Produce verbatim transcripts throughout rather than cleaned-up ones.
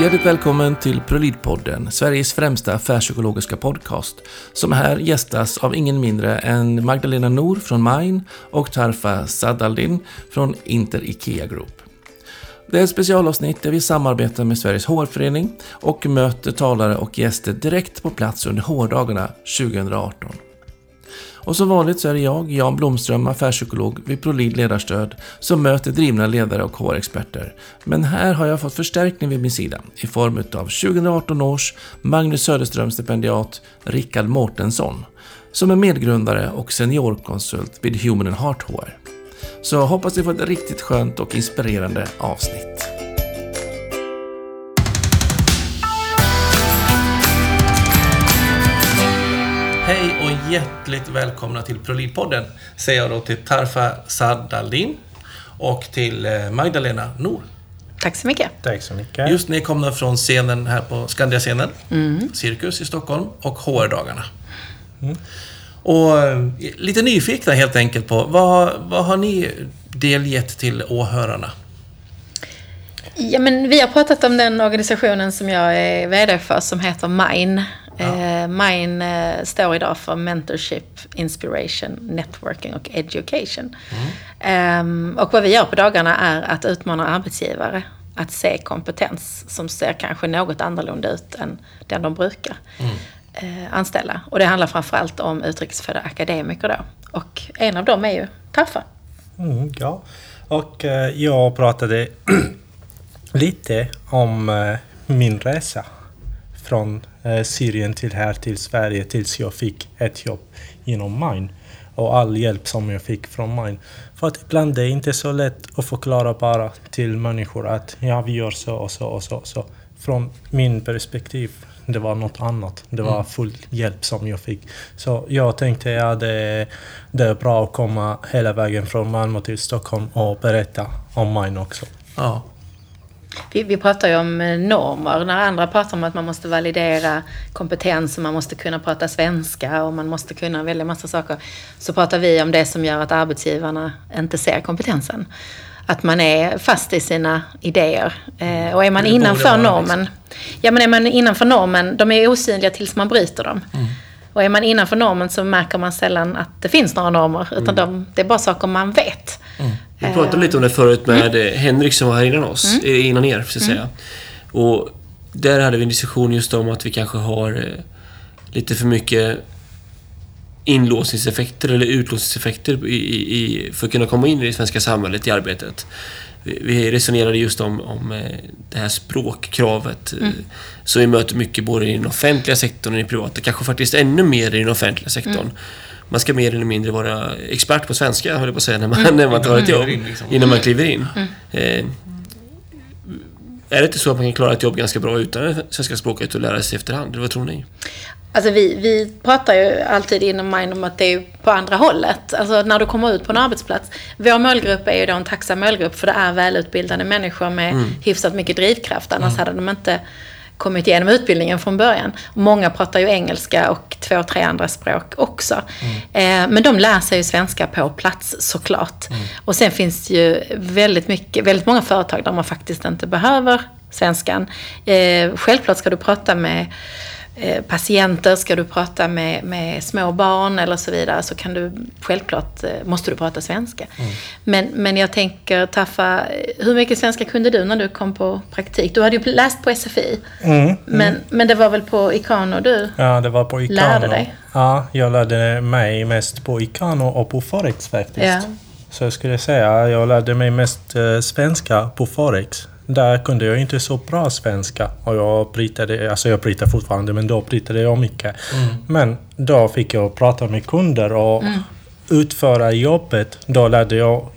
Hjärtligt välkommen till ProLidpodden, Sveriges främsta affärspsykologiska podcast, som här gästas av ingen mindre än Magdalena Nord från MAIN och Tarfa Sadaldin från Inter IKEA Group. Det är ett specialavsnitt där vi samarbetar med Sveriges hårförening och möter talare och gäster direkt på plats under Hårdagarna tjugo arton. Och som vanligt så är det jag, Jan Blomström, affärspsykolog vid ProLid ledarstöd, som möter drivna ledare och hårexperter. Men här har jag fått förstärkning vid min sida i form av tjugo arton års Magnus Söderström-stipendiat Rickard Mortensson, som är medgrundare och seniorkonsult vid Human and Heart H R. Så jag hoppas ni får ett riktigt skönt och inspirerande avsnitt. Hej och hjärtligt välkomna till ProLidpodden, säger jag då till Tarfa Sadaldin och till Magdalena Nord. Tack så mycket. Tack så mycket. Just ni kommer från scenen här på Skandiascenen, mm. Cirkus i Stockholm och H R-dagarna. Mm. Och lite nyfikna helt enkelt på, vad, vad har ni delgett till åhörarna? Ja, men vi har pratat om den organisationen som jag är vd för som heter MAIN. Ja. MAIN står idag för Mentorship, Inspiration, Networking och Education. Mm. Och vad vi gör på dagarna är att utmana arbetsgivare att se kompetens som ser kanske något annorlunda ut än den de brukar. Mm. anställa. Och det handlar framförallt om utrikesfödda akademiker då. Och en av dem är ju Tarfa. Mm, ja, och eh, jag pratade lite om eh, min resa från eh, Syrien till här till Sverige tills jag fick ett jobb inom MAIN och all hjälp som jag fick från MAIN. För att ibland är det inte så lätt att förklara bara till människor att ja, vi gör så och så och så. så. Från min perspektiv det var något annat. Det var full hjälp som jag fick. Så jag tänkte att ja, det, det är bra att komma hela vägen från Malmö till Stockholm och berätta om MAIN också. Ja. Vi, vi pratar ju om normer. När andra pratar om att man måste validera kompetens och man måste kunna prata svenska och man måste kunna välja massa saker, så pratar vi om det som gör att arbetsgivarna inte ser kompetensen. Att man är fast i sina idéer. Eh, och är man innanför normen... Ja, men är man innanför normen... De är osynliga tills man bryter dem. Mm. Och är man innanför normen så märker man sällan att det finns några normer. Utan mm. de, det är bara saker man vet. Mm. Vi pratade eh. lite om det förut med mm. Henrik som var här innan oss. Mm. Innan er, så att säga. Mm. Och där hade vi en diskussion just om att vi kanske har lite för mycket inlåsningseffekter eller utlåsningseffekter i, i, för att kunna komma in i det svenska samhället i arbetet. Vi, vi resonerade just om, om det här språkkravet mm. som vi möter mycket både i den offentliga sektorn och i privata, kanske faktiskt ännu mer i den offentliga sektorn. Mm. Man ska mer eller mindre vara expert på svenska, höll jag på att säga, när man, mm. när man tar ett jobb, mm. innan man kliver in. Mm. Eh, är det inte så att man kan klara ett jobb ganska bra utan det svenska språket och lära sig efterhand? Vad tror ni? Alltså vi, vi pratar ju alltid inom MAIN om att det är på andra hållet. Alltså när du kommer ut på en arbetsplats. Vår målgrupp är ju då en tacksam målgrupp, för det är välutbildade människor med mm. hyfsat mycket drivkraft. Annars mm. hade de inte kommit igenom utbildningen från början. Många pratar ju engelska och två, tre andra språk också. Mm. Eh, men de lär sig ju svenska på plats såklart. Mm. Och sen finns det ju väldigt, mycket, väldigt många företag där man faktiskt inte behöver svenskan. Eh, självklart ska du prata med patienter, ska du prata med, med små barn eller så vidare, så kan du självklart, måste du prata svenska. Mm. Men, men jag tänker, Tarfa, hur mycket svenska kunde du när du kom på praktik? Du hade ju läst på S F I, mm, men, mm. men det var väl på ICANO du ja, det var på ICANO. lärde dig? Ja, jag lärde mig mest på ICANO och på Forex faktiskt. Ja. Så jag skulle säga, jag lärde mig mest svenska på Forex. Där kunde jag inte så bra svenska och jag pritade, alltså jag pritar fortfarande, men då pritade jag mycket. Mm. Men då fick jag prata med kunder och mm. utföra jobbet, då lärde jag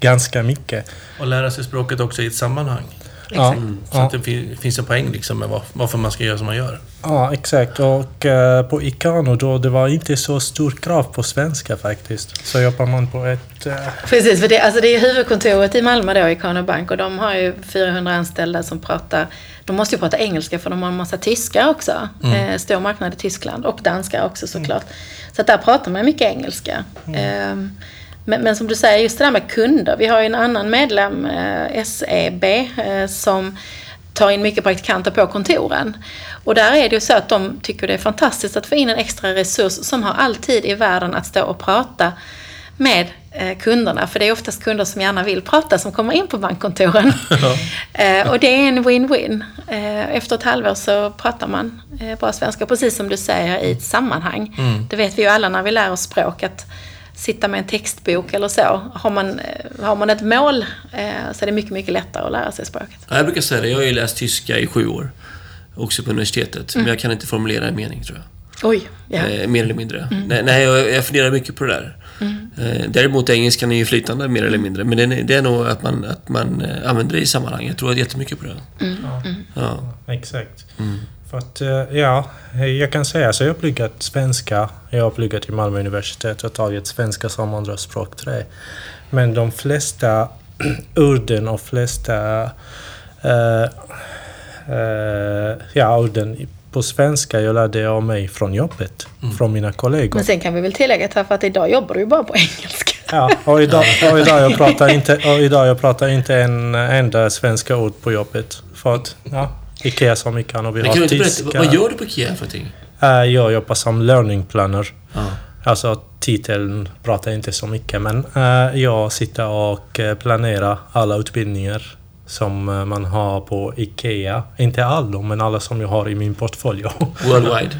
ganska mycket. Och lära sig språket också i ett sammanhang. Ja, mm. Så ja. Att det fin- finns en poäng liksom med varför man ska göra som man gör. Ja, exakt. Och eh, på ICANO då, det var inte så stor krav på svenska faktiskt. Så jobbar man på ett... Eh... Precis, för det, alltså det är huvudkontoret i Malmö då, ICANU Bank. Och de har ju fyrahundra anställda som pratar... De måste ju prata engelska för de har en massa tyskar också. Mm. Eh, stor marknad i Tyskland och danska också såklart. Mm. Så att där pratar man mycket engelska. Mm. Eh, Men, men som du säger, just det där med kunder. Vi har ju en annan medlem, eh, S E B, eh, som tar in mycket praktikanter på kontoren. Och där är det ju så att de tycker det är fantastiskt att få in en extra resurs som har alltid i världen att stå och prata med kunderna. För det är oftast kunder som gärna vill prata som kommer in på bankkontoren. Och det är en win-win. Efter ett halvår så pratar man bra svenska, precis som du säger, i ett sammanhang. Mm. Det vet vi ju alla när vi lär oss språk, att sitta med en textbok eller så. Har man, har man ett mål så är det mycket, mycket lättare att lära sig språket. Jag brukar säga det, jag har ju läst tyska i sju år, också på universitetet. Mm. Men jag kan inte formulera en mening, tror jag. Oj, ja. eh, Mer eller mindre. Mm. Nej, nej jag, jag funderar mycket på det där. Mm. Eh, däremot engelskan är ju flytande, mer eller mindre. Men det, det är nog att man, att man använder det i sammanhang. Jag tror jättemycket på det. Mm. Ja. Mm. Ja. Exakt. Mm. För att, ja, jag kan säga så jag har pluggat svenska. Jag har pluggat i Malmö universitet och tagit svenska som andraspråk tre. Men de flesta orden och flesta eh, eh, ja, orden på svenska jag lärde av mig från jobbet, mm. från mina kollegor. Men sen kan vi väl tillägga här, för att idag jobbar du bara på engelska. Ja, och idag, och idag jag pratar inte, och idag jag pratar inte en enda svenska ord på jobbet. För att, ja, IKEA som ICANO, vi har tyska. Vad gör du på IKEA för ting? Jag jobbar som learning planner. Ah. Alltså titeln pratar inte så mycket, men jag sitter och planerar alla utbildningar som man har på IKEA. Inte alla, men alla som jag har i min portfolio. Worldwide?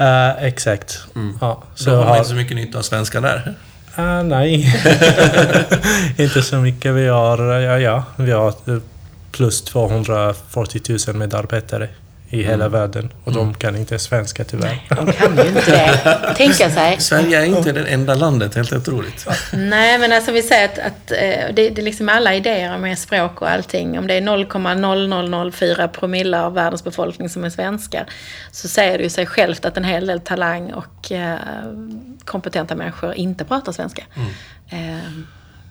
uh, exakt. Mm. Ja, så har man inte så mycket nytta av svenska där? Uh, nej, inte så mycket. Vi har, ja, ja, vi har plus tvåhundrafyrtio tusen medarbetare i hela mm. världen. Och mm. de kan inte svenska tyvärr. Nej, de kan ju inte det. Tänka sig. Sverige är inte det enda landet, helt otroligt. Nej, men alltså vi säger att, att det, det är liksom alla idéer med språk och allting. Om det är noll komma noll noll noll fyra promille av världens befolkning som är svenskar, så säger det ju sig självt att en hel del talang och eh, kompetenta människor inte pratar svenska. Mm. Eh, mm.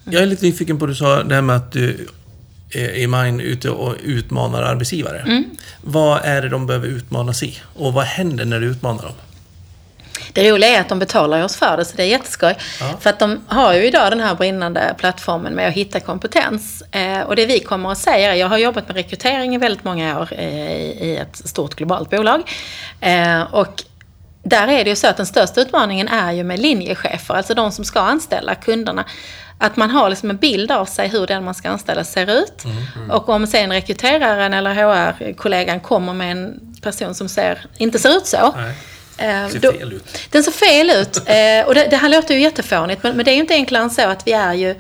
Jag är lite nyfiken på det du sa, det här med att du i MAIN ute och utmanar arbetsgivare. Mm. Vad är det de behöver utmanas i? Och vad händer när du utmanar dem? Det roliga är att de betalar oss för det, så det är jätteskoj. Ja. För att de har ju idag den här brinnande plattformen med att hitta kompetens. Eh, och det vi kommer att säga, jag har jobbat med rekrytering i väldigt många år eh, i ett stort globalt bolag. Eh, och där är det ju så att den största utmaningen är ju med linjechefer, alltså de som ska anställa kunderna. Att man har liksom en bild av sig hur den man ska anställa ser ut. Mm, mm. Och om sen rekryteraren eller H R-kollegan kommer med en person som ser, inte ser ut så. Nej, den ser fel ut. Den ser fel ut. Och det, det här låter ju jättefånigt. Men, men det är ju inte enklare än så att vi är ju,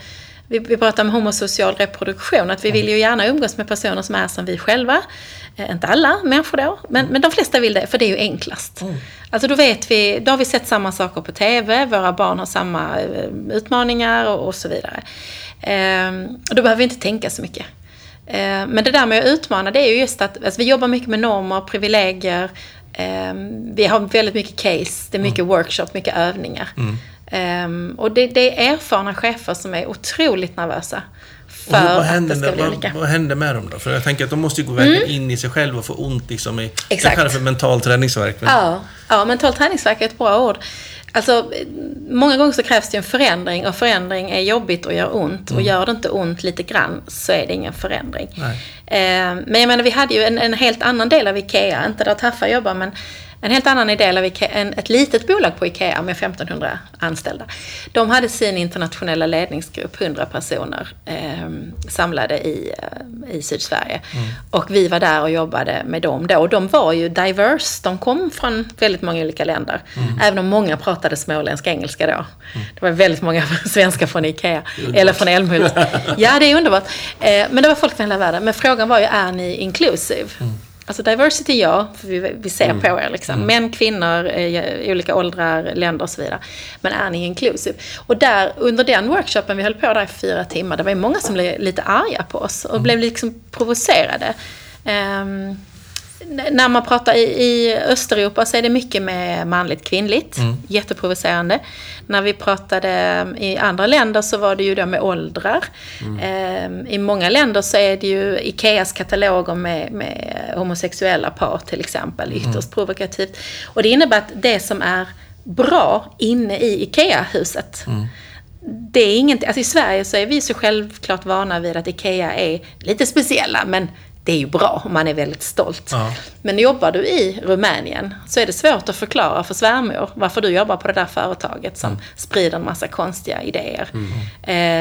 vi, vi pratar om homosocial reproduktion. Att vi vill ju gärna umgås med personer som är som vi själva. Inte alla människor då, men, men de flesta vill det, för det är ju enklast. Mm. Alltså då vet vi, då har vi sett samma saker på tv, våra barn har samma utmaningar och, och så vidare. Ehm, och då behöver vi inte tänka så mycket. Ehm, men det där med att utmana, det är ju just att alltså, vi jobbar mycket med normer, privilegier. Ehm, vi har väldigt mycket case, det är mycket mm. workshop, mycket övningar. Mm. Ehm, och det, det är erfarna chefer som är otroligt nervösa. För vad, händer med, vad, vad händer med dem då? För jag tänker att de måste ju gå verkligen mm. in i sig själva och få ont liksom i, jag kallar det för mental träningsverk. Men... Ja, ja, mental träningsverk är ett bra ord. Alltså, många gånger så krävs det en förändring, och förändring är jobbigt och gör ont. Mm. Och gör det inte ont lite grann så är det ingen förändring. Nej. Eh, men jag menar, vi hade ju en, en helt annan del av IKEA, inte där Tarfa jobbar, men en helt annan del av IKEA, en, ett litet bolag på IKEA med femtonhundra anställda. De hade sin internationella ledningsgrupp, hundra personer eh, samlade i, i Sydsverige. Mm. Och vi var där och jobbade med dem då. Och de var ju diverse, de kom från väldigt många olika länder. Mm. Även om många pratade småländska engelska då. Mm. Det var väldigt många svenskar från IKEA, eller från Elmhult. Ja, det är underbart. Eh, men det var folk från hela världen. Men frågan var ju, är ni inclusive? Mm. Alltså diversity, ja, för vi, vi ser mm. på er liksom. Mm. Män, kvinnor, eh, olika åldrar, länder och så vidare. Men är ni inclusive? Och där, under den workshopen, vi höll på där i fyra timmar, det var ju många som blev lite arga på oss och mm. blev liksom provocerade. Um, när man pratar i, i Östeuropa så är det mycket med manligt, kvinnligt. Mm. Jätteprovocerande. När vi pratade i andra länder så var det ju det med åldrar. Mm. Ehm, i många länder så är det ju Ikeas kataloger med, med homosexuella par till exempel. Ytterst mm. provokativt. Och det innebär att det som är bra inne i Ikea-huset... Mm. Det är inget, alltså i Sverige så är vi så självklart vana vid att Ikea är lite speciella, men... det är ju bra och man är väldigt stolt. Ja. Men jobbar du i Rumänien så är det svårt att förklara för svärmor varför du jobbar på det där företaget som mm. sprider en massa konstiga idéer. Mm.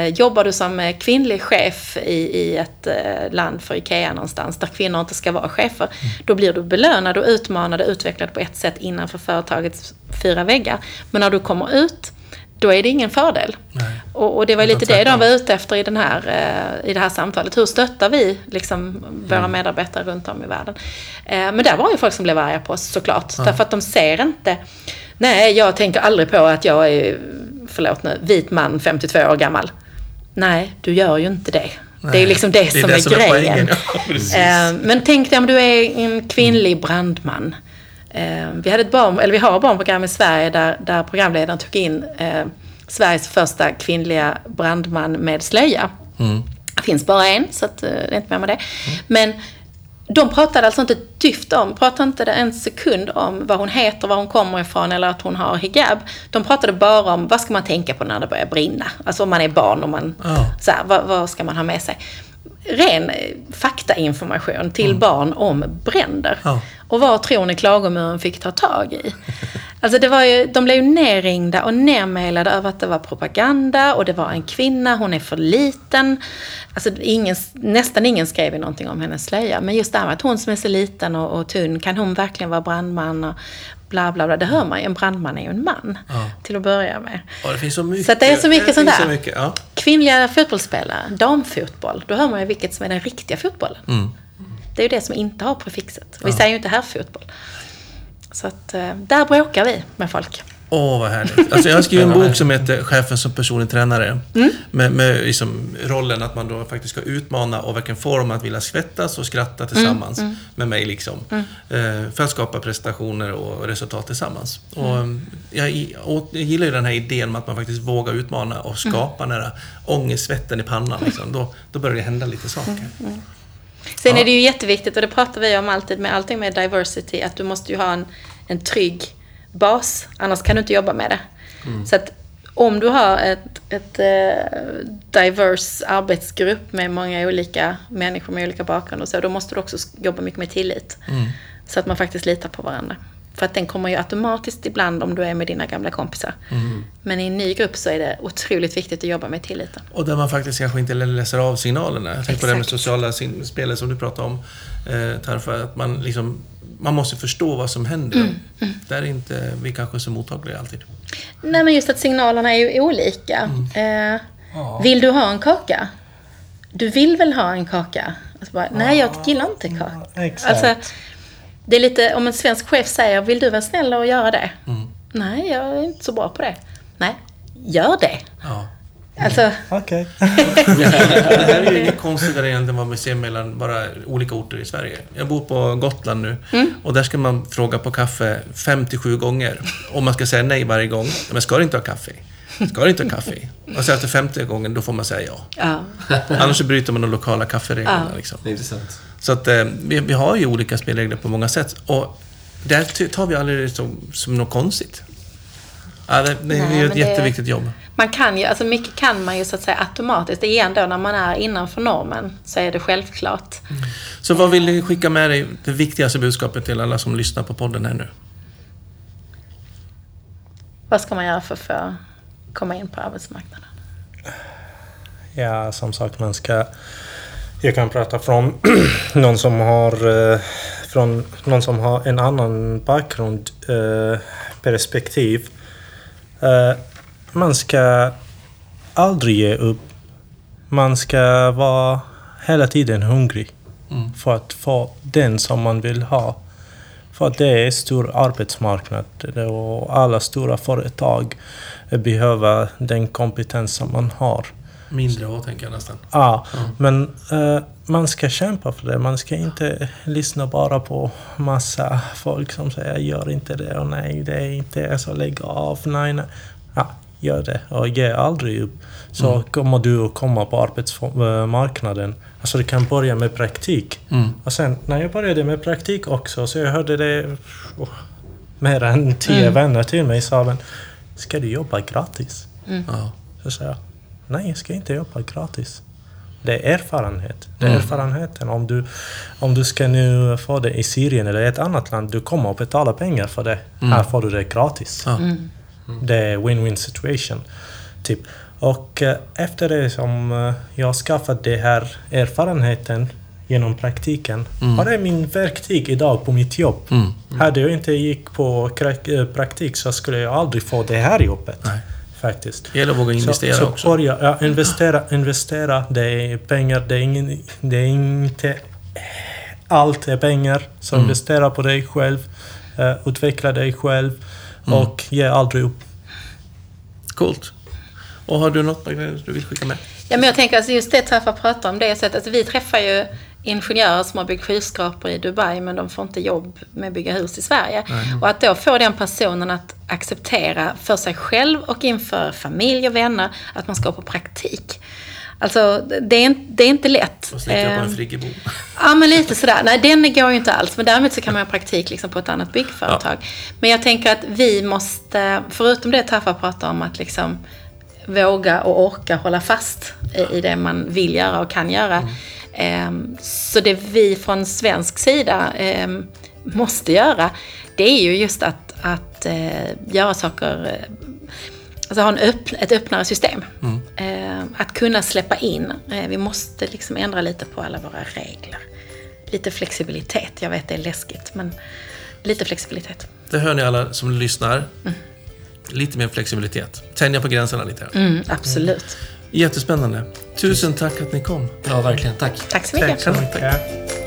Eh, jobbar du som kvinnlig chef i, i ett eh, land för IKEA någonstans där kvinnor inte ska vara chefer, mm. då blir du belönad och utmanad och utvecklad på ett sätt innanför företagets fyra väggar. Men när du kommer ut, då är det ingen fördel. Och, och det var lite det de var ute efter i, den här, eh, i det här samtalet. Hur stöttar vi liksom, våra mm. medarbetare runt om i världen? Eh, men där var ju folk som blev arga på oss såklart. Mm. Därför att de ser inte... Nej, jag tänker aldrig på att jag är, förlåt nu, vit man, femtiotvå år gammal. Nej, du gör ju inte det. Nej, det är liksom det, det är som det är som grejen. Är eh, men tänk dig om du är en kvinnlig mm. brandman. Vi, hade ett barn, eller vi har ett barnprogram i Sverige där, där programledaren tog in eh, Sveriges första kvinnliga brandman med slöja. Mm. Det finns bara en, så att, eh, det är inte mer med det. Mm. Men de pratade alltså inte dyft om, pratade inte en sekund om vad hon heter, var hon kommer ifrån eller att hon har hijab. De pratade bara om vad ska man tänka på när det börjar brinna. Alltså om man är barn och man, oh. så här, vad, vad ska man ha med sig. Ren faktainformation till mm. barn om bränder. Ja. Och vad tror ni klagomuren fick ta tag i? Alltså det var ju, de blev ju nerringda och nermälade över att det var propaganda och det var en kvinna, hon är för liten. Alltså ingen, nästan ingen skrev ju någonting om hennes slöja. Men just det här med att hon som är så liten och, och tunn, kan hon verkligen vara brandman och bla bla bla. Det hör man ju, en brandman är ju en man ja. Till att börja med. Ja, det finns så mycket. Så att det är så mycket sånt där. Så mycket, ja. Kvinnliga fotbollsspelare, damfotboll, då hör man ju vilket som är den riktiga fotbollen. Mm. Det är ju det som inte har prefixet. Vi ja. Säger ju inte här fotboll. Så att där bråkar vi med folk. Åh, oh, vad härligt. Alltså jag har skrivit en bok som heter Chefen som personlig tränare. Mm. Med, med liksom rollen att man då faktiskt ska utmana och verkligen få dem att vilja skvättas och skratta tillsammans mm. Mm. med mig liksom. Mm. För att skapa prestationer och resultat tillsammans. Mm. Och jag, och jag gillar ju den här idén med att man faktiskt vågar utmana och skapa mm. den där ångestsvetten i pannan. Liksom. Då, då börjar det hända lite saker. Mm. Mm. Sen ja. Är det ju jätteviktigt, och det pratar vi om alltid med allting med diversity, att du måste ju ha en, en trygg bas, annars kan du inte jobba med det. Mm. Så att om du har ett, ett eh, diverse arbetsgrupp med många olika människor med olika bakgrund och så, då måste du också jobba mycket med tillit. Mm. Så att man faktiskt litar på varandra. För att den kommer ju automatiskt ibland om du är med dina gamla kompisar. Mm. Men i en ny grupp så är det otroligt viktigt att jobba med tilliten. Och där man faktiskt kanske inte läser av signalerna. Jag tänker på det med sociala spelare som du pratade om, eh, Tarfa, att man liksom man måste förstå vad som händer. Mm, mm. Där är inte vi kanske så mottagliga alltid. Nej, men just att signalerna är ju olika. Mm. Eh, ja. Vill du ha en kaka? Du vill väl ha en kaka? Alltså bara, ja. Nej, jag gillar inte kaka. Ja, exakt. Alltså, det är lite, om en svensk chef säger, vill du vara snäll och göra det? Mm. Nej, jag är inte så bra på det. Nej, gör det. Ja. Alltså. Okej. Okay. Det här är ju inget konstigare än vad vi ser mellan bara olika orter i Sverige. Jag bor på Gotland nu mm. och där ska man fråga på kaffe femtiosju gånger och man ska säga nej varje gång. Men ska du inte ha kaffe? Ska du inte ha kaffe? Och så efter femtio gången då får man säga ja. ja. Annars så bryter man de lokala kaffereglerna. Ja. Liksom. Det är intressant. Så att eh, vi, vi har ju olika spelregler på många sätt och där tar vi aldrig som, som något konstigt. Ja, det, det är ju ett jätteviktigt det, jobb. Man kan ju, alltså mycket kan man ju så att säga automatiskt. Igen då när man är innanför normen så är det självklart. Mm. Så vad vill du skicka med dig det viktigaste budskapet till alla som lyssnar på podden här nu? Vad ska man göra för, för att komma in på arbetsmarknaden? Ja, som sagt, man ska... Jag kan prata från någon som har från någon som har en annan bakgrund eh, perspektiv. Uh, man ska aldrig ge upp. Man ska vara hela tiden hungrig mm. för att få den som man vill ha. För det är stor arbetsmarknad och alla stora företag behöver den kompetens som man har. Mindre av, tänker jag nästan. Ja, uh, mm. men uh, man ska kämpa för det. Man ska inte lyssna bara på massa folk som säger gör inte det och nej, det är inte så, lägg av, nej, nej. Ja, gör det och ge aldrig upp. Så mm. kommer du att komma på arbetsmarknaden. Alltså det kan börja med praktik. Mm. Och sen när jag började med praktik också så jag hörde det oh, mer än tio mm. vänner till mig sa men, ska du jobba gratis? Mm. Ja. Så sa jag, nej, jag ska inte jobba gratis. Det är erfarenhet. Det är mm. erfarenheten. Om du, om du ska nu få det i Syrien eller ett annat land, du kommer att betala pengar för det. Mm. Här får du det gratis. Ah. Mm. Det är win-win situation. Typ. Och eh, efter det som eh, jag skaffat det här erfarenheten genom praktiken. Mm. Har det min verktyg idag på mitt jobb. Mm. Mm. Hade jag inte gick på praktik så skulle jag aldrig få det här jobbet. Nej. Faktiskt. Det gäller att våga investera så, så också. Börja, ja, investera, investera. Det är pengar. Det är, ingen, det är inte allt är pengar. Så mm. investera på dig själv. Eh, utveckla dig själv. Mm. Och ge aldrig upp. Coolt. Och har du något du vill skicka med? Ja, men jag tänker att alltså just det Tarfa pratar om det är så att alltså, vi träffar ju ingenjörer som har byggt skyskrapor i Dubai men de får inte jobb med att bygga hus i Sverige. Mm. Och att då få den personen att acceptera för sig själv och inför familj och vänner att man ska på praktik. Alltså det är, det är inte lätt. Och snickra på en friggebo. Ja, men lite sådär. Nej, den går ju inte alls. Men därmed så kan man ha praktik liksom på ett annat byggföretag. Ja. Men jag tänker att vi måste, förutom det Tarfa pratar om, att liksom våga och orka hålla fast i det man vill göra och kan göra. Mm. Så det vi från svensk sida måste göra, det är ju just att, att göra saker, alltså ha en öpp, ett öppnare system. Mm. Att kunna släppa in. Vi måste liksom ändra lite på alla våra regler. Lite flexibilitet. Jag vet det är läskigt, men lite flexibilitet. Det hör ni alla som lyssnar. Mm. Lite mer flexibilitet. Tänja på gränserna lite. Mm, absolut. Mm. Jättespännande. Tusen tack att ni kom. Ja, verkligen. Tack. Tack så mycket. Tack så mycket.